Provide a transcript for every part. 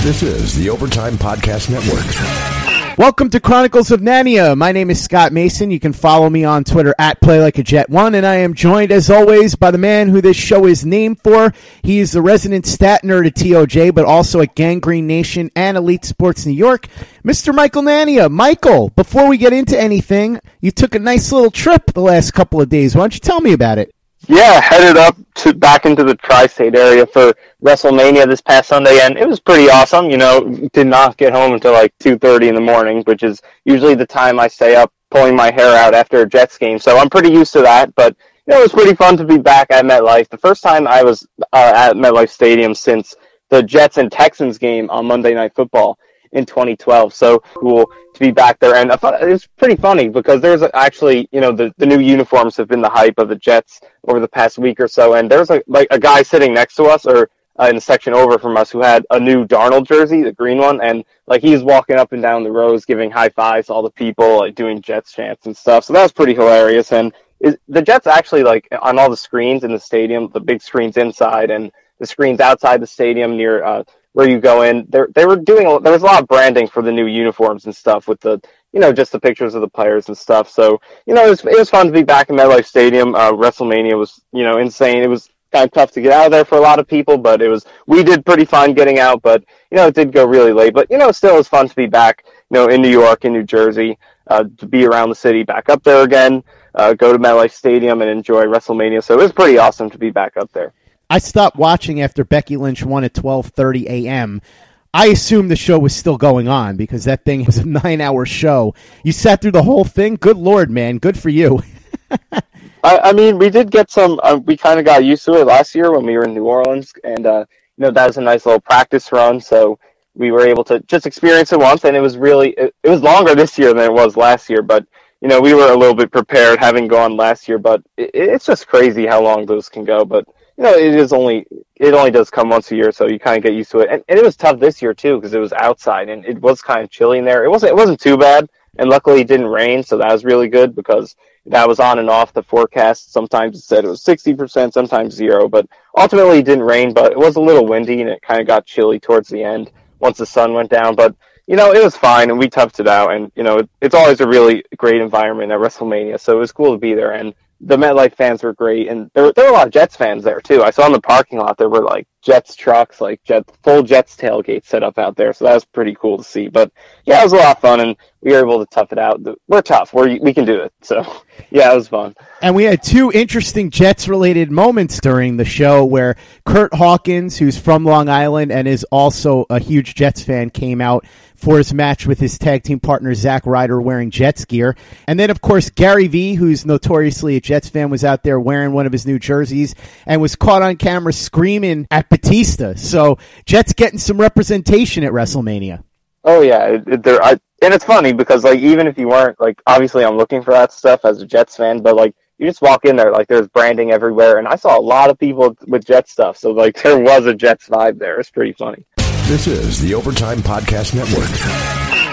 This is the Overtime Podcast Network. Welcome to Chronicles of Nania. My name is Scott Mason. You can follow me on Twitter at PlayLikeAJet1, and I am joined, as always, by the man who this show is named for. He is the resident stat nerd at TOJ, but also at Gang Green Nation and Elite Sports New York, Mr. Michael Nania. Michael, before we get into anything, you took a nice little trip the last couple of days. Why don't you tell me about it? Yeah, headed up to back into the tri-state area for WrestleMania this past Sunday, and it was pretty awesome. You know, did not get home until like 2:30 in the morning, which is usually the time I stay up pulling my hair out after a Jets game, so I'm pretty used to that. But you know, it was pretty fun to be back at MetLife. The first time I was at MetLife Stadium since the Jets and Texans game on Monday Night Football in 2012. So cool to be back there, and I thought it was pretty funny because there's actually, you know, the new uniforms have been the hype of the Jets over the past week or so, and there's a guy sitting next to us or in the section over from us who had a new Darnold jersey, the green one, and like he's walking up and down the rows giving high fives to all the people, like doing Jets chants and stuff. So that was pretty hilarious. And the Jets actually, like, on all the screens in the stadium, the big screens inside and the screens outside the stadium near where you go in, they were doing, there was a lot of branding for the new uniforms and stuff with the, you know, just the pictures of the players and stuff. So, you know, it was fun to be back in MetLife Stadium. WrestleMania was, you know, insane. It was kind of tough to get out of there for a lot of people, but we did pretty fine getting out, but, you know, it did go really late. But, you know, still it was fun to be back, you know, in New York, in New Jersey, to be around the city, back up there again, go to MetLife Stadium and enjoy WrestleMania. So it was pretty awesome to be back up there. I stopped watching after Becky Lynch won at 12:30 a.m. I assumed the show was still going on because that thing was a 9-hour show. You sat through the whole thing? Good Lord, man. Good for you. I mean, we did get some, we kind of got used to it last year when we were in New Orleans. And, you know, that was a nice little practice run. So we were able to just experience it once. And it was really, it was longer this year than it was last year. But, you know, we were a little bit prepared having gone last year. But it's just crazy how long those can go. But you know, it only does come once a year, so you kind of get used to it. And it was tough this year too because it was outside and it was kind of chilly in there. It wasn't too bad, and luckily it didn't rain, so that was really good because that was on and off the forecast. Sometimes it said it was 60%, sometimes 0, but ultimately it didn't rain. But it was a little windy and it kind of got chilly towards the end once the sun went down. But you know, it was fine and we toughed it out. And you know, it's always a really great environment at WrestleMania, so it was cool to be there. And the MetLife fans were great, and there were a lot of Jets fans there, too. I saw in the parking lot there were, like, Jets trucks, like, full Jets tailgate set up out there, so that was pretty cool to see. But, yeah, it was a lot of fun, and we were able to tough it out. We're tough. We can do it. So, yeah, it was fun. And we had two interesting Jets-related moments during the show where Curt Hawkins, who's from Long Island and is also a huge Jets fan, came out for his match with his tag team partner, Zack Ryder, wearing Jets gear. And then, of course, Gary V, who's notoriously a Jets fan, was out there wearing one of his new jerseys and was caught on camera screaming at Batista. So Jets getting some representation at WrestleMania. Oh, yeah. And it's funny because, like, even if you weren't, like, obviously I'm looking for that stuff as a Jets fan, but, like, you just walk in there, like, there's branding everywhere. And I saw a lot of people with Jets stuff. So, like, there was a Jets vibe there. It's pretty funny. This is the Overtime Podcast Network.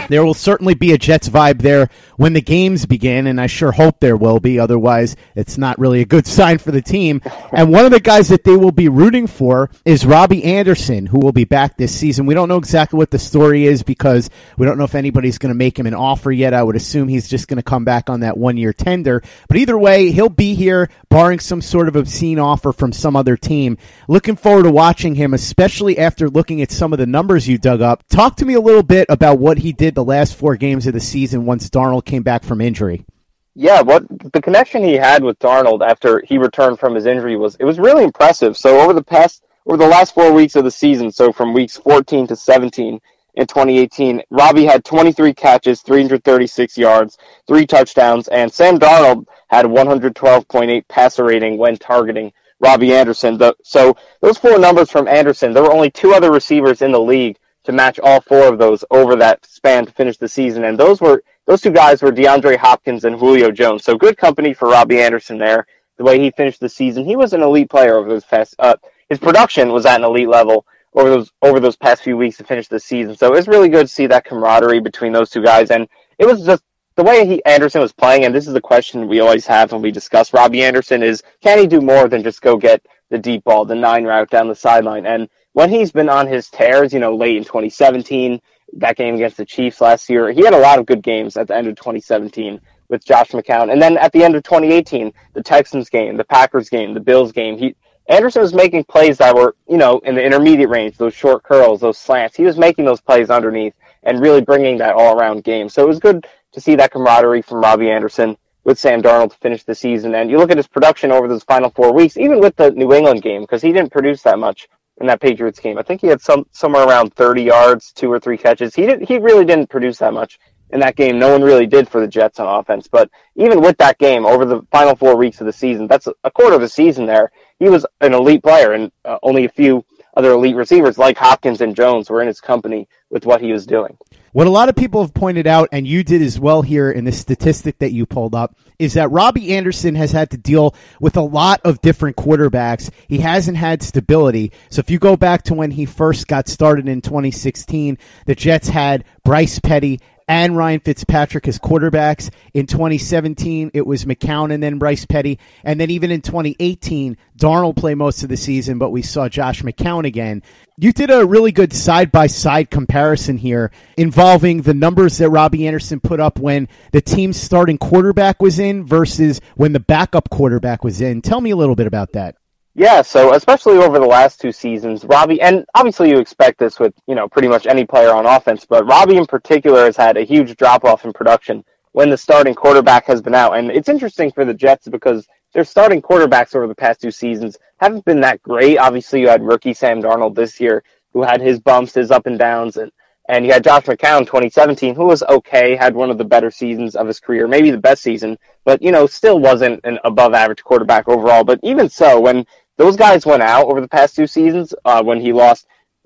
There will certainly be a Jets vibe there when the games begin, and I sure hope there will be. Otherwise, it's not really a good sign for the team. And one of the guys that they will be rooting for is Robbie Anderson, who will be back this season. We don't know exactly what the story is because we don't know if anybody's going to make him an offer yet. I would assume he's just going to come back on that one-year tender. But either way, he'll be here barring some sort of obscene offer from some other team. Looking forward to watching him, especially after looking at some of the numbers you dug up. Talk to me a little bit about what he did the last four games of the season once Darnold came back from injury. Yeah, what the connection he had with Darnold after he returned from his injury was really impressive. So over the last 4 weeks of the season, so from weeks 14 to 17 in 2018, Robbie had 23 catches, 336 yards, 3 touchdowns, and Sam Darnold had 112.8 passer rating when targeting Robbie Anderson. So those four numbers from Anderson, there were only two other receivers in the league to match all four of those over that span to finish the season, and those two guys were DeAndre Hopkins and Julio Jones. So good company for Robbie Anderson there. The way he finished the season, he was an elite player over those past. His production was at an elite level over those past few weeks to finish the season. So it was really good to see that camaraderie between those two guys, and it was just the way Anderson was playing. And this is the question we always have when we discuss Robbie Anderson: is can he do more than just go get the deep ball, the 9 route down the sideline? And when he's been on his tears, late in 2017. That game against the Chiefs last year, he had a lot of good games at the end of 2017 with Josh McCown. And then at the end of 2018, the Texans game, the Packers game, the Bills game, Anderson was making plays that were, in the intermediate range, those short curls, those slants. He was making those plays underneath and really bringing that all-around game. So it was good to see that camaraderie from Robbie Anderson with Sam Darnold to finish the season. And you look at his production over those final 4 weeks, even with the New England game, because he didn't produce that much in that Patriots game. I think he had somewhere around 30 yards, 2 or 3 catches. He really didn't produce that much in that game. No one really did for the Jets on offense. But even with that game, over the final 4 weeks of the season, that's a quarter of the season there, he was an elite player, and only a few other elite receivers like Hopkins and Jones were in his company with what he was doing. What a lot of people have pointed out, and you did as well here in the statistic that you pulled up, is that Robbie Anderson has had to deal with a lot of different quarterbacks. He hasn't had stability. So if you go back to when he first got started in 2016, the Jets had Bryce Petty and Ryan Fitzpatrick as quarterbacks. In 2017, it was McCown and then Bryce Petty. And then even in 2018, Darnold played most of the season, but we saw Josh McCown again. You did a really good side-by-side comparison here involving the numbers that Robbie Anderson put up when the team's starting quarterback was in versus when the backup quarterback was in. Tell me a little bit about that. Yeah, so especially over the last 2 seasons, Robbie, and obviously you expect this with, pretty much any player on offense, but Robbie in particular has had a huge drop-off in production when the starting quarterback has been out. And it's interesting for the Jets because their starting quarterbacks over the past 2 seasons haven't been that great. Obviously, you had rookie Sam Darnold this year, who had his bumps, his up and downs, and you had Josh McCown in 2017, who was okay, had one of the better seasons of his career, maybe the best season, but, still wasn't an above-average quarterback overall. But even so, when those guys went out over the past 2 seasons, when Josh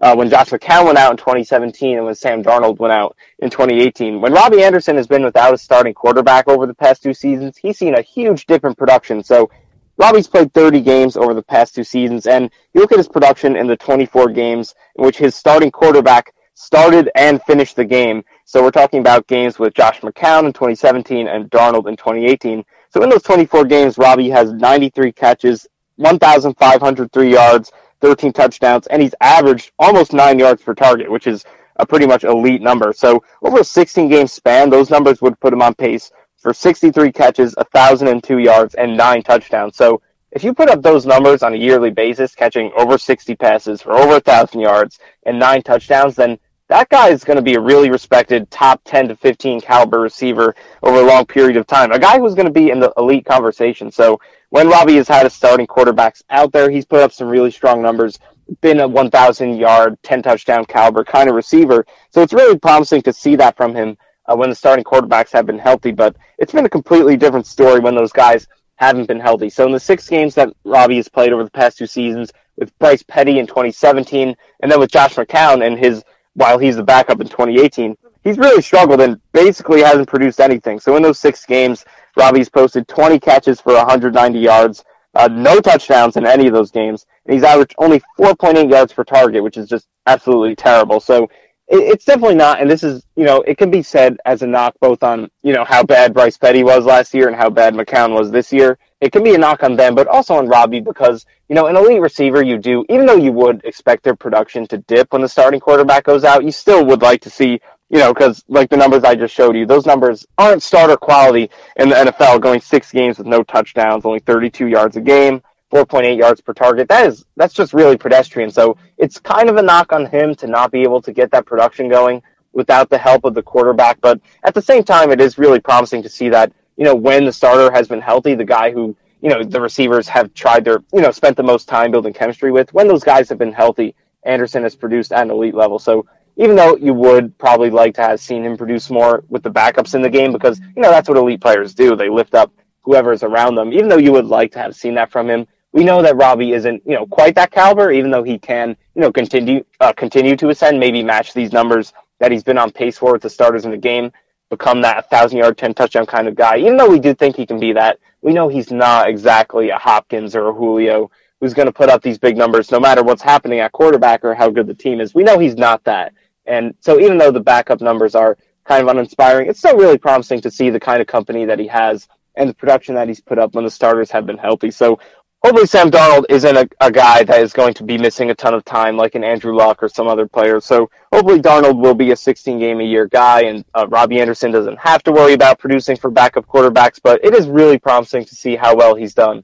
McCown went out in 2017 and when Sam Darnold went out in 2018. When Robbie Anderson has been without a starting quarterback over the past 2 seasons, he's seen a huge dip in production. So Robbie's played 30 games over the past 2 seasons, and you look at his production in the 24 games in which his starting quarterback started and finished the game. So we're talking about games with Josh McCown in 2017 and Darnold in 2018. So in those 24 games, Robbie has 93 catches, 1,503 yards, 13 touchdowns, and he's averaged almost 9 yards per target, which is a pretty much elite number. So over a 16-game span, those numbers would put him on pace for 63 catches, 1,002 yards, and 9 touchdowns. So if you put up those numbers on a yearly basis, catching over 60 passes for over 1,000 yards and 9 touchdowns, then that guy is going to be a really respected top 10 to 15 caliber receiver over a long period of time, a guy who's going to be in the elite conversation. So when Robbie has had his starting quarterbacks out there, he's put up some really strong numbers, been a 1,000-yard, 10-touchdown caliber kind of receiver. So it's really promising to see that from him when the starting quarterbacks have been healthy. But it's been a completely different story when those guys haven't been healthy. So in the 6 games that Robbie has played over the past 2 seasons, with Bryce Petty in 2017 and then with Josh McCown and while he's the backup in 2018, he's really struggled and basically hasn't produced anything. So in those 6 games, Robbie's posted 20 catches for 190 yards, no touchdowns in any of those games, and he's averaged only 4.8 yards per target, which is just absolutely terrible. So it's definitely not, and this is, you know, it can be said as a knock both on, you know, how bad Bryce Petty was last year and how bad McCown was this year. It can be a knock on them, but also on Robbie because, you know, an elite receiver, you do, even though you would expect their production to dip when the starting quarterback goes out, you still would like to see, you know, because like the numbers I just showed you, those numbers aren't starter quality in the NFL, going 6 games with no touchdowns, only 32 yards a game. 4.8 yards per target. That's just really pedestrian. So it's kind of a knock on him to not be able to get that production going without the help of the quarterback. But at the same time, it is really promising to see that, you know, when the starter has been healthy, the guy who, you know, the receivers have tried their, you know, spent the most time building chemistry with, when those guys have been healthy, Anderson has produced at an elite level. So even though you would probably like to have seen him produce more with the backups in the game, because, you know, that's what elite players do. They lift up whoever's around them, even though you would like to have seen that from him. We know that Robbie isn't, you know, quite that caliber, even though he can, you know, continue to ascend, maybe match these numbers that he's been on pace for with the starters in the game, become that 1,000-yard, 10-touchdown kind of guy. Even though we do think he can be that, we know he's not exactly a Hopkins or a Julio who's going to put up these big numbers no matter what's happening at quarterback or how good the team is. We know he's not that. And so even though the backup numbers are kind of uninspiring, it's still really promising to see the kind of company that he has and the production that he's put up when the starters have been healthy. So hopefully Sam Darnold isn't a guy that is going to be missing a ton of time like an Andrew Luck or some other player. So hopefully Darnold will be a 16-game-a-year guy, and Robbie Anderson doesn't have to worry about producing for backup quarterbacks, but it is really promising to see how well he's done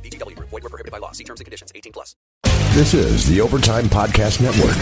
VGW Group. Void where prohibited by law. See terms and conditions. 18+. This is the Overtime Podcast Network.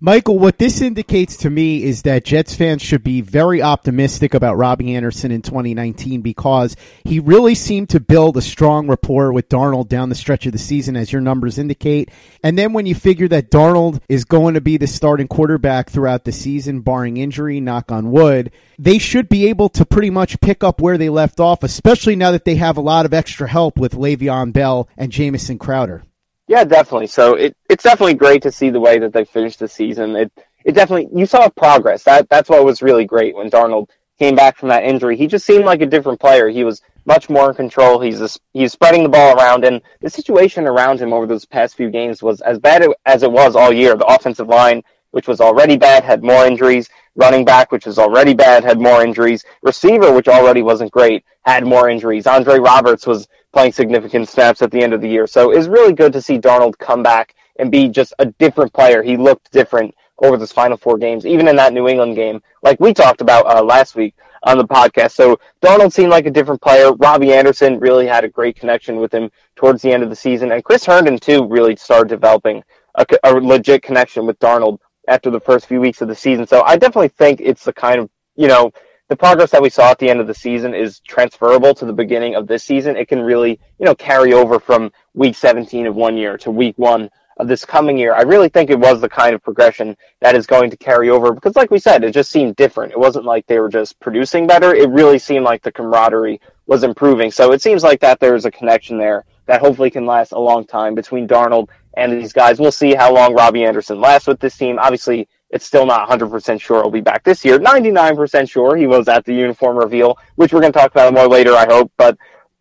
Michael, what this indicates to me is that Jets fans should be very optimistic about Robbie Anderson in 2019 because he really seemed to build a strong rapport with Darnold down the stretch of the season, as your numbers indicate. And then when you figure that Darnold is going to be the starting quarterback throughout the season, barring injury, knock on wood, they should be able to pretty much pick up where they left off, especially now that they have a lot of extra help with Le'Veon Bell and Jamison Crowder. Yeah, definitely. So it's definitely great to see the way that they finished the season. It definitely, you saw progress. That's what was really great when Darnold came back from that injury. He just seemed like a different player. He was much more in control. He's spreading the ball around, and the situation around him over those past few games was as bad as it was all year. The offensive line, which was already bad, had more injuries. Running back, which was already bad, had more injuries. Receiver, which already wasn't great, had more injuries. Andre Roberts was playing significant snaps at the end of the year. So it was really good to see Darnold come back and be just a different player. He looked different over those final 4 games, even in that New England game, like we talked about last week on the podcast. So Darnold seemed like a different player. Robbie Anderson really had a great connection with him towards the end of the season. And Chris Herndon, too, really started developing a legit connection with Darnold after the first few weeks of the season. So I definitely think it's the kind of, you know, the progress that we saw at the end of the season is transferable to the beginning of this season. It can really, you know, carry over from week 17 of one year to week 1 of this coming year. I really think it was the kind of progression that is going to carry over because, like we said, it just seemed different. It wasn't like they were just producing better. It really seemed like the camaraderie was improving. So it seems like that there's a connection there that hopefully can last a long time between Darnold and these guys. We'll see how long Robbie Anderson lasts with this team. Obviously, it's still not 100% sure he'll be back this year. 99% sure he was at the uniform reveal, which we're going to talk about more later, I hope. But,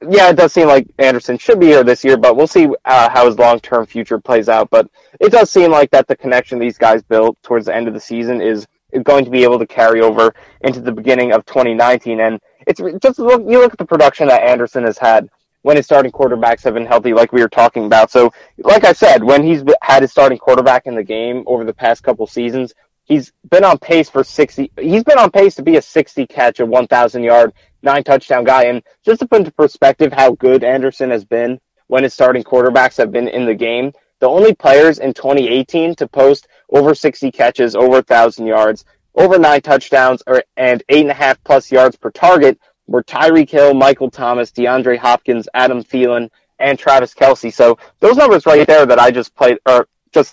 yeah, it does seem like Anderson should be here this year, but we'll see how his long-term future plays out. But it does seem like that the connection these guys built towards the end of the season is going to be able to carry over into the beginning of 2019. And it's just you look at the production that Anderson has had when his starting quarterbacks have been healthy, like we were talking about. So, like I said, when he's had his starting quarterback in the game over the past couple seasons, he's been on pace for 60. He's been on pace to be a 60-catch, a 1,000-yard, 9-touchdown guy. And just to put into perspective how good Anderson has been when his starting quarterbacks have been in the game, the only players in 2018 to post over 60 catches, over 1,000 yards, over 9 touchdowns, and 8.5-plus yards per target were Tyreek Hill, Michael Thomas, DeAndre Hopkins, Adam Thielen, and Travis Kelce. So those numbers right there that I just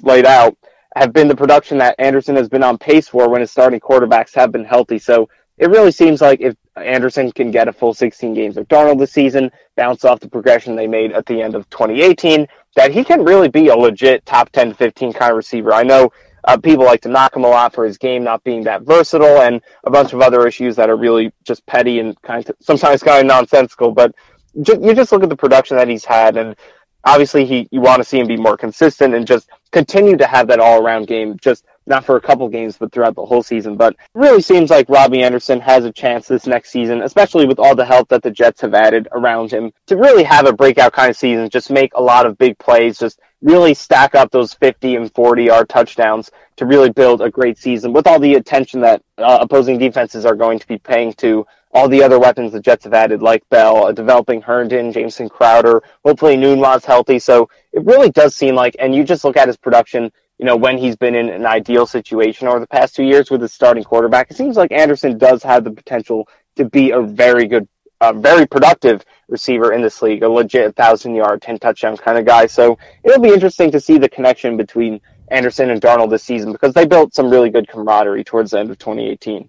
laid out have been the production that Anderson has been on pace for when his starting quarterbacks have been healthy. So it really seems like if Anderson can get a full 16 games with Darnold this season, bounce off the progression they made at the end of 2018, that he can really be a legit top 10, 15 kind of receiver. I know people like to knock him a lot for his game not being that versatile and a bunch of other issues that are really just petty and sometimes kind of nonsensical, but you just look at the production that he's had, and obviously you want to see him be more consistent and just continue to have that all-around game, just not for a couple games, but throughout the whole season. But it really seems like Robbie Anderson has a chance this next season, especially with all the help that the Jets have added around him, to really have a breakout kind of season, just make a lot of big plays, just really stack up those 50 and 40-yard touchdowns to really build a great season with all the attention that opposing defenses are going to be paying to all the other weapons the Jets have added, like Bell, developing Herndon, Jamison Crowder, hopefully Enunwa's healthy. So it really does seem like, and you just look at his production, you know, when he's been in an ideal situation over the past 2 years with his starting quarterback, it seems like Anderson does have the potential to be a very good, very productive receiver in this league, a legit 1,000-yard, 10-touchdown kind of guy. So it'll be interesting to see the connection between Anderson and Darnold this season, because they built some really good camaraderie towards the end of 2018.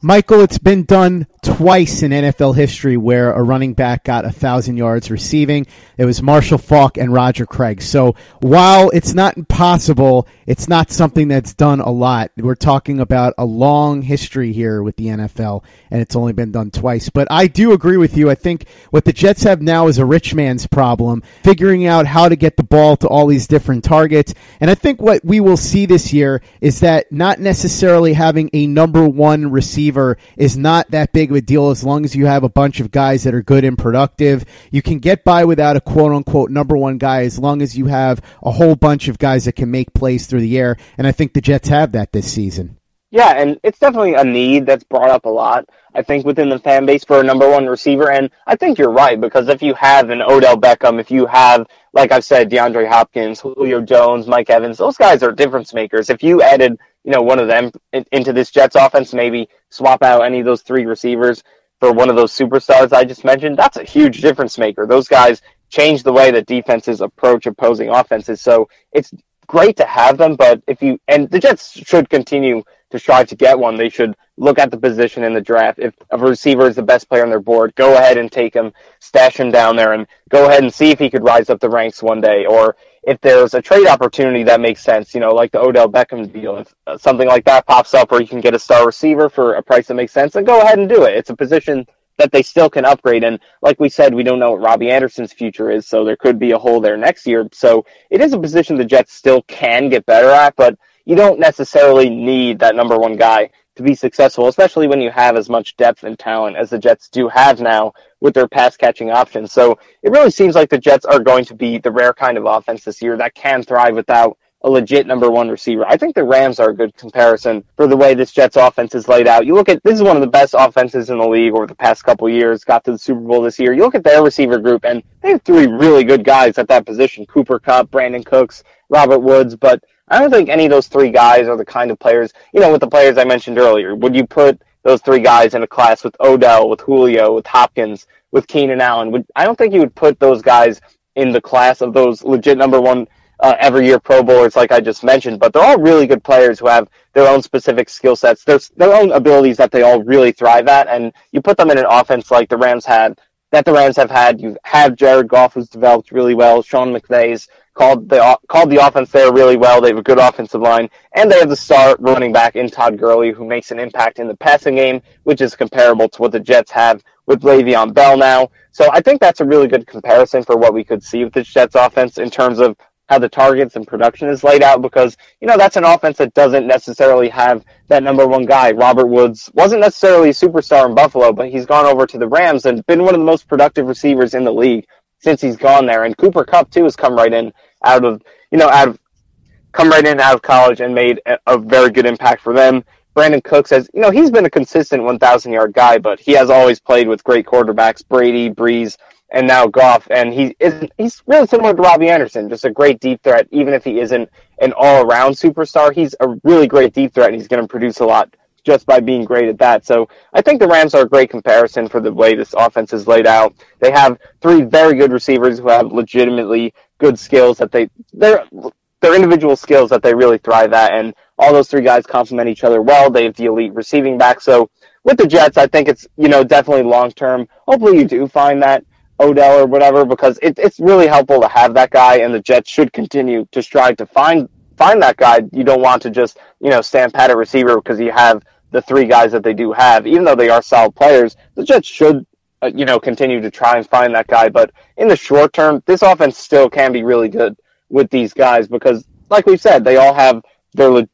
Michael, it's been done twice in NFL history where a running back got 1,000 yards receiving. It was Marshall Faulk and Roger Craig. So while it's not impossible, it's not something that's done a lot. We're talking about a long history here with the NFL, and it's only been done twice. But I do agree with you. I think what the Jets have now is a rich man's problem, figuring out how to get the ball to all these different targets. And I think what we will see this year is that not necessarily having a number one receiver is not that big of a deal as long as you have a bunch of guys that are good and productive. You can get by without a quote-unquote number one guy as long as you have a whole bunch of guys that can make plays through the air, and I think the Jets have that this season. Yeah, and it's definitely a need that's brought up a lot, I think, within the fan base for a number one receiver, and I think you're right, because if you have an Odell Beckham, if you have, like I've said, DeAndre Hopkins, Julio Jones, Mike Evans, those guys are difference makers. If you added, you know, one of them into this Jets offense, maybe swap out any of those three receivers for one of those superstars I just mentioned, that's a huge difference maker. Those guys change the way that defenses approach opposing offenses, so it's great to have them, but and the Jets should continue to strive to get one. They should look at the position in the draft. If a receiver is the best player on their board, go ahead and take him, stash him down there, and go ahead and see if he could rise up the ranks one day, or if there's a trade opportunity that makes sense, you know, like the Odell Beckham deal, if something like that pops up where you can get a star receiver for a price that makes sense, then go ahead and do it. It's a position that they still can upgrade. And like we said, we don't know what Robbie Anderson's future is, so there could be a hole there next year. So it is a position the Jets still can get better at, but you don't necessarily need that number one guy to be successful, especially when you have as much depth and talent as the Jets do have now with their pass-catching options. So it really seems like the Jets are going to be the rare kind of offense this year that can thrive without a legit number one receiver. I think the Rams are a good comparison for the way this Jets offense is laid out. You look at, this is one of the best offenses in the league over the past couple years, got to the Super Bowl this year. You look at their receiver group, and they have three really good guys at that position, Cooper Kupp, Brandon Cooks, Robert Woods, but I don't think any of those three guys are the kind of players, you know, with the players I mentioned earlier. Would you put those three guys in a class with Odell, with Julio, with Hopkins, with Keenan Allen? I don't think you would put those guys in the class of those legit number one every year Pro Bowlers like I just mentioned, but they're all really good players who have their own specific skill sets, their own abilities that they all really thrive at, and you put them in an offense like the Rams had, that the Rams have had. You have Jared Goff, who's developed really well. Sean McVay's called the offense there really well. They have a good offensive line, and they have the star running back in Todd Gurley, who makes an impact in the passing game, which is comparable to what the Jets have with Le'Veon Bell now. So I think that's a really good comparison for what we could see with the Jets offense in terms of how the targets and production is laid out, because, you know, that's an offense that doesn't necessarily have that number one guy. Robert Woods wasn't necessarily a superstar in Buffalo, but he's gone over to the Rams and been one of the most productive receivers in the league since he's gone there. And Cooper Kupp, too, has come right in out of college and made a very good impact for them. Brandon Cooks says, he's been a consistent 1,000-yard guy, but he has always played with great quarterbacks, Brady, Breeze, and now Goff. And he's really similar to Robbie Anderson, just a great deep threat. Even if he isn't an all-around superstar, he's a really great deep threat, and he's going to produce a lot just by being great at that. So I think the Rams are a great comparison for the way this offense is laid out. They have three very good receivers who have legitimately good skills that their individual skills that they really thrive at, and all those three guys complement each other well. They have the elite receiving back. So with the Jets, I think it's, definitely long-term. Hopefully you do find that Odell or whatever, because it's really helpful to have that guy, and the Jets should continue to strive to find that guy. You don't want to just, stand pat at receiver because you have the three guys that they do have. Even though they are solid players, the Jets should continue to try and find that guy. But in the short term, this offense still can be really good with these guys because, like we said, they all have their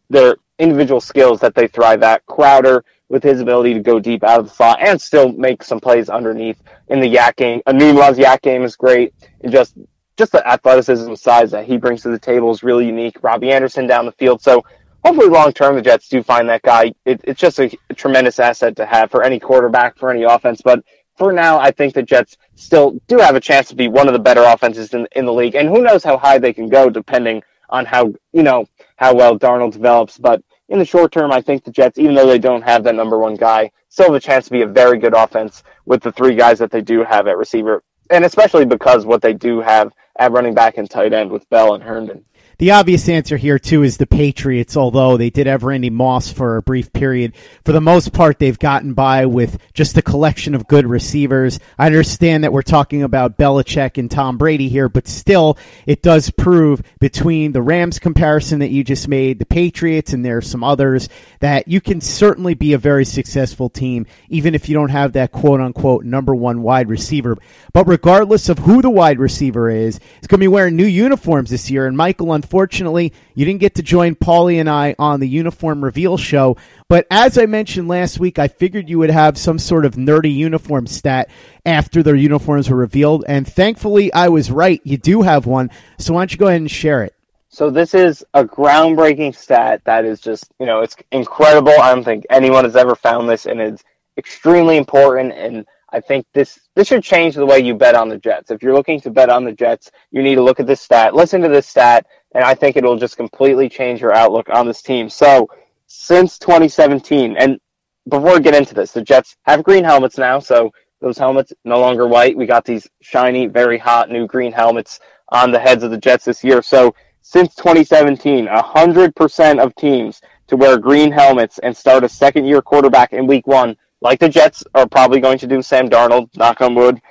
individual skills that they thrive at. Crowder, with his ability to go deep out of the slot and still make some plays underneath in the yak game. Enunwa's yak game is great. And just the athleticism and size that he brings to the table is really unique. Robbie Anderson down the field. So hopefully long-term, the Jets do find that guy. It's just a tremendous asset to have for any quarterback, for any offense. But for now, I think the Jets still do have a chance to be one of the better offenses in the league. And who knows how high they can go depending on how well Darnold develops. But in the short term, I think the Jets, even though they don't have that number one guy, still have a chance to be a very good offense with the three guys that they do have at receiver. And especially because what they do have at running back and tight end with Bell and Herndon. The obvious answer here, too, is the Patriots, although they did have Randy Moss for a brief period. For the most part, they've gotten by with just a collection of good receivers. I understand that we're talking about Belichick and Tom Brady here, but still, it does prove between the Rams comparison that you just made, the Patriots, and there are some others, that you can certainly be a very successful team, even if you don't have that quote-unquote number one wide receiver. But regardless of who the wide receiver is, it's going to be wearing new uniforms this year, and Michael, unfortunately, you didn't get to join Paulie and I on the uniform reveal show, but as I mentioned last week, I figured you would have some sort of nerdy uniform stat after their uniforms were revealed, and thankfully I was right. You do have one, so why don't you go ahead and share it? So this is a groundbreaking stat that is just, it's incredible. I don't think anyone has ever found this, and it's extremely important, and I think this should change the way you bet on the Jets. If you're looking to bet on the Jets, you need to look at this stat, listen to this stat, and I think it'll just completely change your outlook on this team. So, since 2017, and before we get into this, the Jets have green helmets now, so those helmets no longer white. We got these shiny, very hot new green helmets on the heads of the Jets this year. So, since 2017, 100% of teams to wear green helmets and start a second-year quarterback in Week 1, like the Jets are probably going to do Sam Darnold, knock on wood,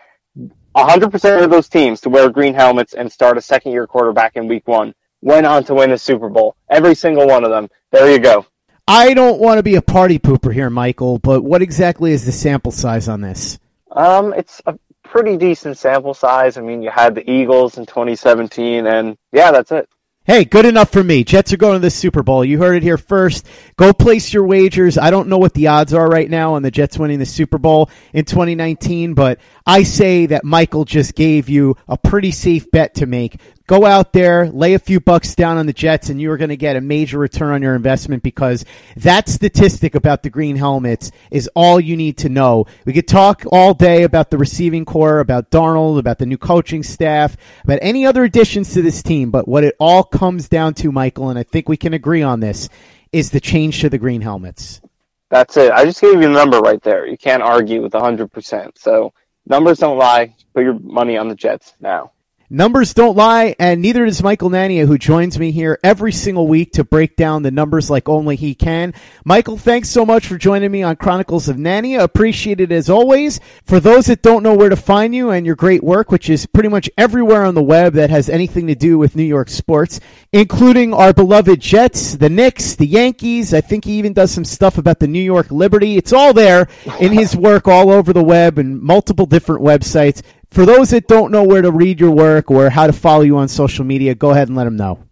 100% of those teams to wear green helmets and start a second-year quarterback in Week 1 went on to win the Super Bowl. Every single one of them. There you go. I don't want to be a party pooper here, Michael, but what exactly is the sample size on this? It's a pretty decent sample size. I mean, you had the Eagles in 2017, and yeah, that's it. Hey, good enough for me. Jets are going to the Super Bowl. You heard it here first. Go place your wagers. I don't know what the odds are right now on the Jets winning the Super Bowl in 2019, but I say that Michael just gave you a pretty safe bet to make. Go out there, lay a few bucks down on the Jets, and you are going to get a major return on your investment because that statistic about the green helmets is all you need to know. We could talk all day about the receiving core, about Darnold, about the new coaching staff, about any other additions to this team, but what it all comes down to, Michael, and I think we can agree on this, is the change to the green helmets. That's it. I just gave you the number right there. You can't argue with 100%. So numbers don't lie. Put your money on the Jets now. Numbers don't lie, and neither does Michael Nania, who joins me here every single week to break down the numbers like only he can. Michael, thanks so much for joining me on Chronicles of Nania. Appreciate it as always. For those that don't know where to find you and your great work, which is pretty much everywhere on the web that has anything to do with New York sports, including our beloved Jets, the Knicks, the Yankees. I think he even does some stuff about the New York Liberty. It's all there in his work all over the web and multiple different websites. For those that don't know where to read your work or how to follow you on social media, go ahead and let them know.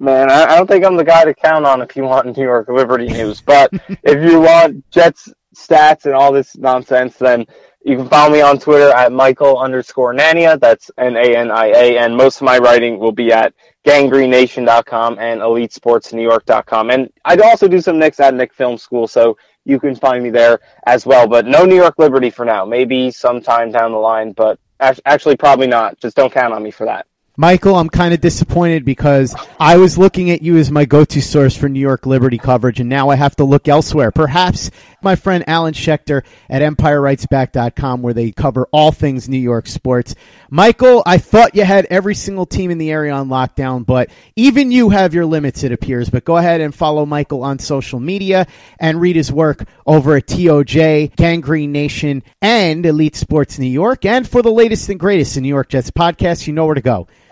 Man, I don't think I'm the guy to count on if you want New York Liberty news. But if you want Jets stats and all this nonsense, then You can follow me on Twitter at Michael_Nania. That's Nania. And most of my writing will be at ganggreennation.com and elitesportsnewyork.com. And I also do some Knicks at Knick Film School, so you can find me there as well. But no New York Liberty for now. Maybe sometime down the line, but actually probably not. Just don't count on me for that. Michael, I'm kind of disappointed because I was looking at you as my go-to source for New York Liberty coverage, and now I have to look elsewhere. Perhaps my friend Alan Schechter at EmpireWritesBack.com, where they cover all things New York sports. Michael, I thought you had every single team in the area on lockdown, but even you have your limits, it appears. But go ahead and follow Michael on social media and read his work over at TOJ, Gang Green Nation, and Elite Sports New York. And for the latest and greatest in New York Jets podcasts, you know where to go.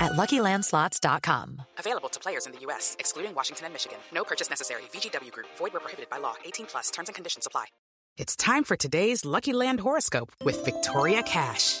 at LuckyLandslots.com. Available to players in the U.S., excluding Washington and Michigan. No purchase necessary. VGW Group. Void where prohibited by law. 18+. Terms and conditions apply. It's time for today's Lucky Land horoscope with Victoria Cash.